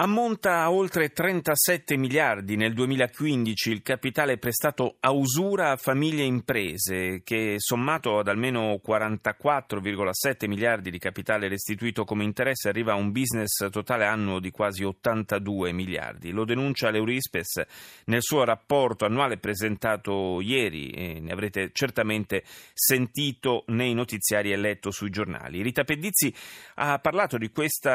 Ammonta a oltre 37 miliardi nel 2015 il capitale prestato a usura a famiglie e imprese, che sommato ad almeno 44,7 miliardi di capitale restituito come interesse arriva a un business totale annuo di quasi 82 miliardi. Lo denuncia l'Eurispes nel suo rapporto annuale presentato ieri, e ne avrete certamente sentito nei notiziari e letto sui giornali. Rita Pedizzi ha parlato di questo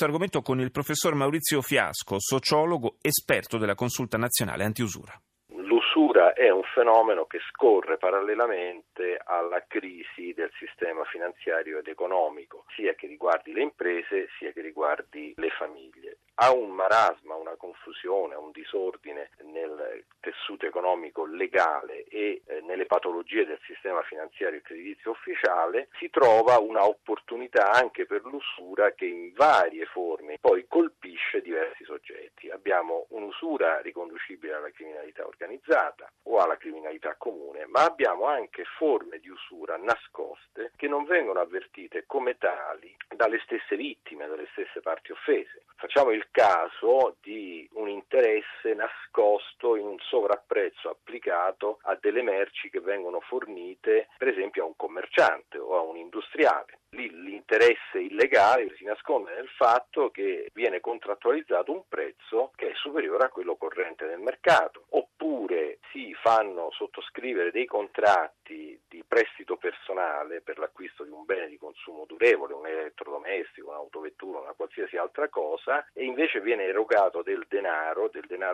argomento con il professor Maurizio Fiasco, sociologo esperto della Consulta Nazionale Antiusura. L'usura è un fenomeno che scorre parallelamente alla crisi del sistema finanziario ed economico, sia che riguardi le imprese, sia che riguardi le famiglie. Ha un marasma, una confusione, un disordine nel tessuto economico legale e nelle patologie del sistema finanziario e creditizio ufficiale. Si trova una opportunità anche per l'usura, che in varie forme poi colpisce diversi soggetti. Abbiamo un'usura riconducibile alla criminalità organizzata o alla criminalità comune, ma abbiamo anche forme di usura nascoste che non vengono avvertite come tali dalle stesse vittime, dalle stesse parti offese. Facciamo il caso di un interesse nascosto in un sovrapprezzo applicato a delle merci che vengono fornite, per esempio, a un commerciante o a un industriale. Lì l'interesse illegale si nasconde nel fatto che viene contrattualizzato un prezzo che è superiore a quello corrente nel mercato, oppure si fanno sottoscrivere dei contratti di prestito personale per l'acquisto di un bene di consumo durevole, un elettrodomestico, un'autovettura, una qualsiasi altra cosa, e invece viene erogato del denaro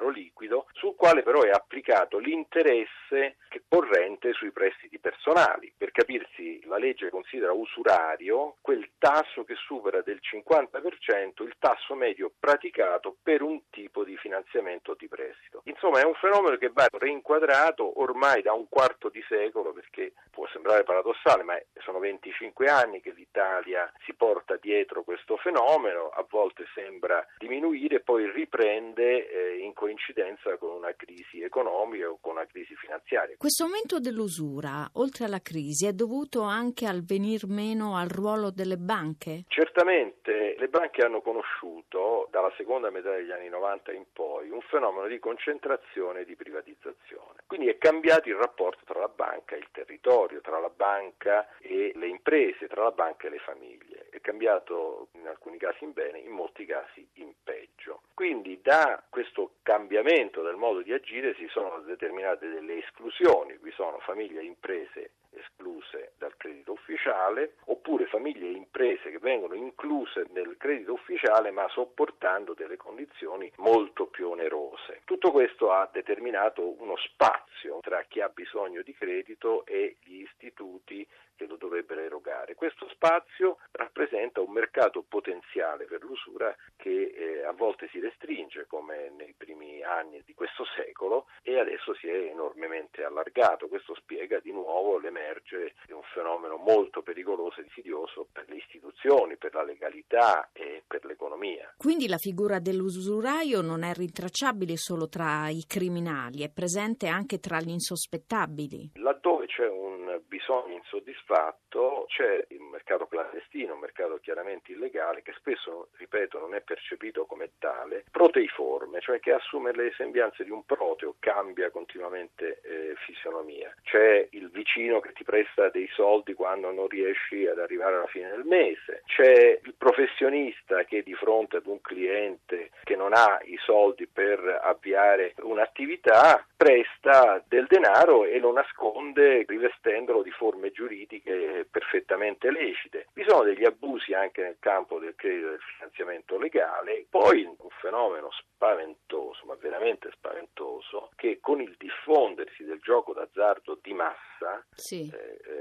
liquido, sul quale però è applicato l'interesse corrente sui prestiti personali. Per capirsi, la legge considera usurario quel tasso che supera del 50% il tasso medio praticato per un tipo di finanziamento o di prestito. Insomma, è un fenomeno che va reinquadrato ormai da un quarto di secolo, perché può sembrare paradossale, ma sono 25 anni che l'Italia si porta dietro questo fenomeno. A volte sembra diminuire, poi riprende in coincidenza con una crisi economica o con una crisi finanziaria. Questo aumento dell'usura, oltre alla crisi, è dovuto anche al venir meno al ruolo delle banche? Certamente, le banche hanno conosciuto dalla seconda metà degli anni 90 in poi un fenomeno di concentrazione e di privatizzazione. Quindi è cambiato il rapporto tra la banca e il territorio, tra la banca e le imprese, tra la banca e le famiglie. È cambiato in alcuni casi in bene, in molti casi in peggio. Quindi da questo cambiamento del modo di agire si sono determinate delle esclusioni, qui sono famiglie e imprese escluse dal credito ufficiale, oppure famiglie e imprese che vengono incluse nel credito ufficiale ma sopportando delle condizioni molto più onerose. Tutto questo ha determinato uno spazio tra chi ha bisogno di credito e gli istituti che lo dovrebbero erogare. Questo spazio rappresenta un mercato potenziale per l'usura che a volte si restringe, come nei primi anni di questo secolo, e adesso si è enormemente allargato. Questo spiega di nuovo l'emergere di un fenomeno molto pericoloso e insidioso per le istituzioni, per la legalità e per l'economia. Quindi la figura dell'usuraio non è rintracciabile solo tra i criminali, è presente anche tra gli insospettabili. Laddove c'è un bisogno insoddisfatto c'è il mercato clandestino, un mercato chiaramente illegale che spesso, ripeto, non è percepito come tale, proteiforme, cioè che assume le sembianze di un proteo, cambia continuamente fisionomia. C'è il vicino che ti presta dei soldi quando non riesci ad arrivare alla fine del mese, c'è il professionista che di fronte ad un cliente che non ha i soldi per avviare un'attività presta del denaro e lo nasconde rivestendolo di forme giuridiche perfettamente lecite. Vi sono degli abusi anche nel campo del credito e del finanziamento legale. Poi un fenomeno spaventoso, ma veramente spaventoso, che con il diffondersi del gioco d'azzardo di massa,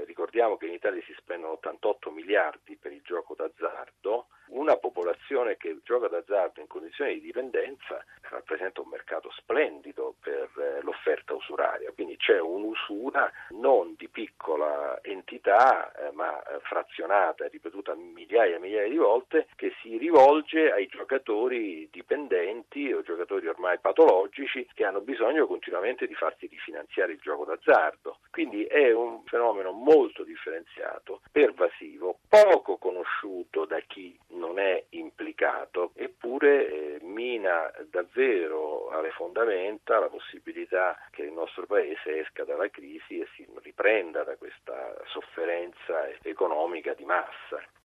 ricordiamo che in Italia si spendono 88 miliardi per il gioco d'azzardo, una popolazione che gioca d'azzardo in condizioni di dipendenza rappresenta un mercato splendido per l'offerta usuraria, quindi c'è un'usura non di piccola entità ma frazionata e ripetuta migliaia e migliaia di volte, che si rivolge ai giocatori dipendenti o giocatori ormai patologici che hanno bisogno continuamente di farsi rifinanziare il gioco d'azzardo. Quindi è un fenomeno molto differenziato, pervasivo, poco conosciuto da chi non è implicato, eppure mina davvero alle fondamenta la possibilità che il nostro paese esca dalla crisi e si riprenda da questa sofferenza economica di massa.